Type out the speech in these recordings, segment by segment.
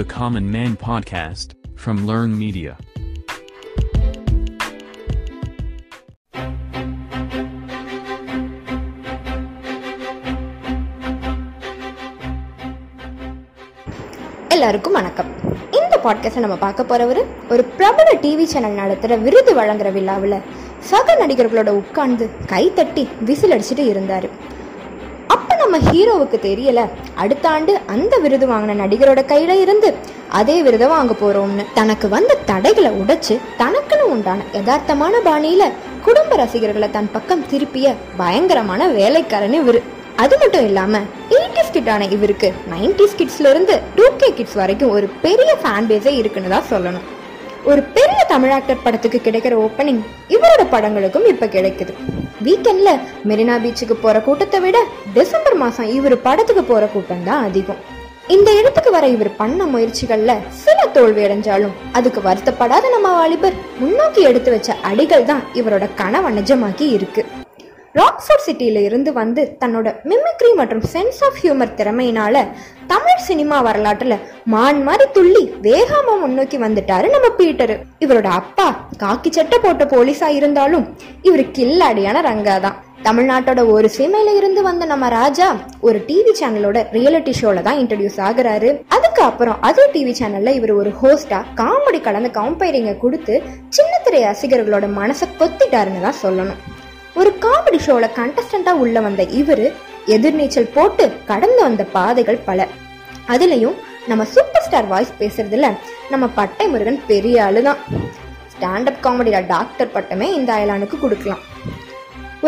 the Common Man podcast, from Learn Media. எல்லாருக்கும் வணக்கம். இந்த பாட்காஸ்ட்டை நம்ம பார்க்க போறவர் ஒரு பிரபல டிவி சேனல் நடத்துகிற விருது வழங்குற விழாவில் சக நடிகர்களோட உட்கார்ந்து கைத்தட்டி விசில் அடிச்சுட்டு இருந்தார். அப்போ நம்ம ஹீரோவுக்கு தெரியல, அடுத்த ஆண்டு அந்த விருது வாங்கின நடிகரோட கையில இருந்து அதே விருதை வாங்க போறோம்னு. தனக்கு வந்த தடைகளை உடைச்சு தனக்குன்னு உண்டான யதார்த்தமான பாணியில குடும்ப ரசிகர்களை தன் பக்கம் திருப்பிய பயங்கரமான வேலைக்காரனே இவரு. அது மட்டும் இல்லாம 80s கிட் ஆன இவருக்கு 90s கிட்ஸ்ல இருந்து 2K கிட்ஸ் வரைக்கும் ஒரு பெரிய ஃபேன் பேஸே இருக்குன்னு தான் சொல்லணும். ஒரு பெரிய தமிழ் ஆக்டர் படத்துக்கு கிடைக்கிற ஓப்பனிங் இவரோட படங்களுக்கும் இப்ப கிடைக்குது. வீக்கெண்ட்ல மெரினா பீச்சுக்கு போற கூட்டத்தை விட டிசம்பர் மாசம் இவர் படத்துக்கு போற கூட்டம் தான் அதிகம். இந்த இடத்துக்கு வர இவர் பண்ண முயற்சிகள்ல சில தோல்வி அடைஞ்சாலும் அதுக்கு வருத்தப்படாத நம்ம வாலிபர் முன்னோக்கி எடுத்து வச்ச அடிகள் தான் இவரோட கனவை நிஜமாக்கி இருக்கு. ராக்ஃபோர்ட் சிட்டியில இருந்து வந்து தன்னோட மிமிக்ரி மற்றும் சென்ஸ் ஆஃப் ஹியூமர் திறமையினால தமிழ் சினிமா வரலாற்றுல மான் மாதிரி துள்ளி வேகமா முன்னோக்கி வந்துட்டாரு நம்ம பீட்டரு. இவரோட அப்பா காக்கி சட்டை போட்ட போலீஸா இருந்தாலும் இவர் கில்லாடியான ரங்கா தான். தமிழ்நாட்டோட ஒரு சீமையில இருந்து வந்த நம்ம ராஜா ஒரு டிவி சேனலோட ரியாலிட்டி ஷோல தான் இன்ட்ரடியூஸ் ஆகுறாரு. அதுக்கு அப்புறம் அதே டிவி சேனல்ல இவர் ஒரு ஹோஸ்டா காமெடி கலந்து கம்பைரிங்க கொடுத்து சின்ன திரை ரசிகர்களோட மனசை கொத்திட்டாருன்னு தான் சொல்லணும். ஒரு காமெடி ஷோல கண்டஸ்டண்டா உள்ள வந்த இவரு எதிர்நீச்சல் போட்டு கடந்து வந்த பாதைகள் பல. அதுலயும் நம்ம சூப்பர் ஸ்டார் வாய்ஸ் பேசுறதுல நம்ம பட்டை முருகன் பெரிய ஆளுதான். ஸ்டாண்டப் காமெடியில டாக்டர் பட்டமே இந்த அயலானுக்கு கொடுக்கலாம்.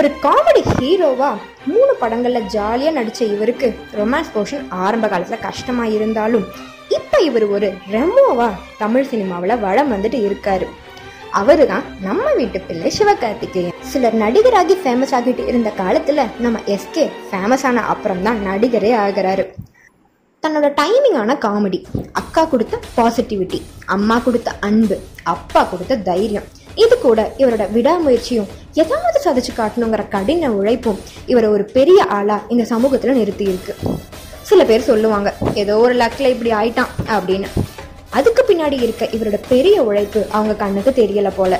ஒரு காமெடி ஹீரோவா 3 படங்கள்ல ஜாலியா நடிச்ச இவருக்கு ரொமான்ஸ் போர்ஷன் ஆரம்ப காலத்துல கஷ்டமா இருந்தாலும் இப்ப இவர் ஒரு ரெமோவா தமிழ் சினிமாவில வளம் வந்துட்டு இருக்காரு. அவரு தான் நம்ம வீட்டு பிள்ளை சிவகார்த்திகேயன். சிலர் நடிகராகி ஃபேமஸ் ஆகிட்டு இருந்த காலத்துல நம்ம எஸ்கே ஃபேமஸ் ஆன அப்புறம் தான் நடிகரே ஆகிறாரு. தன்னோட டைமிங்கான காமெடி, அக்கா கொடுத்த பாசிட்டிவிட்டி, அம்மா கொடுத்த அன்பு, அப்பா கொடுத்த தைரியம், இது கூட இவரோட விடாமுயற்சியும் எதாவது சாதிச்சு காட்டணுங்கிற கடின உழைப்பும் இவரை ஒரு பெரிய ஆளா இந்த சமூகத்துல நிறுத்தி இருக்கு. சில பேர் சொல்லுவாங்க ஏதோ ஒரு லக்கில் இப்படி ஆயிட்டான் அப்படின்னு. அதுக்கு பின்னாடி இருக்க இவரோட பெரிய உழைப்பு அவங்க கண்ணுக்கு தெரியல போல.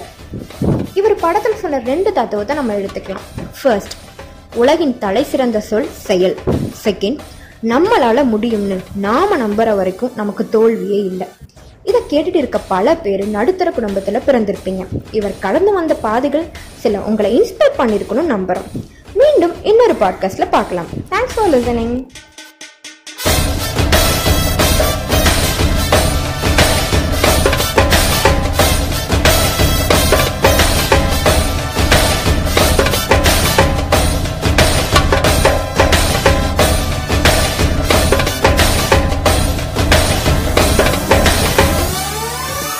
இவர் படத்துல சொன்ன 2 தத்துவத்தை நம்ம எடுத்துக்கலாம். ஃபர்ஸ்ட், உலகின் தலை சிறந்த சொல் செயல். செகண்ட், நம்மளால முடியும்னு நாம நம்புற வரைக்கும் நமக்கு தோல்வியே இல்லை. இதை கேட்டுட்டு இருக்க பல பேர் நடுத்தர குடும்பத்துல பிறந்திருப்பீங்க. இவர் கடந்து வந்த பாதைகள் சில உங்களை இன்ஸ்பயர் பண்ணிருக்கணும் நம்புறோம். மீண்டும் இன்னொரு பாட்காஸ்ட்ல பார்க்கலாம். Thanks for listening.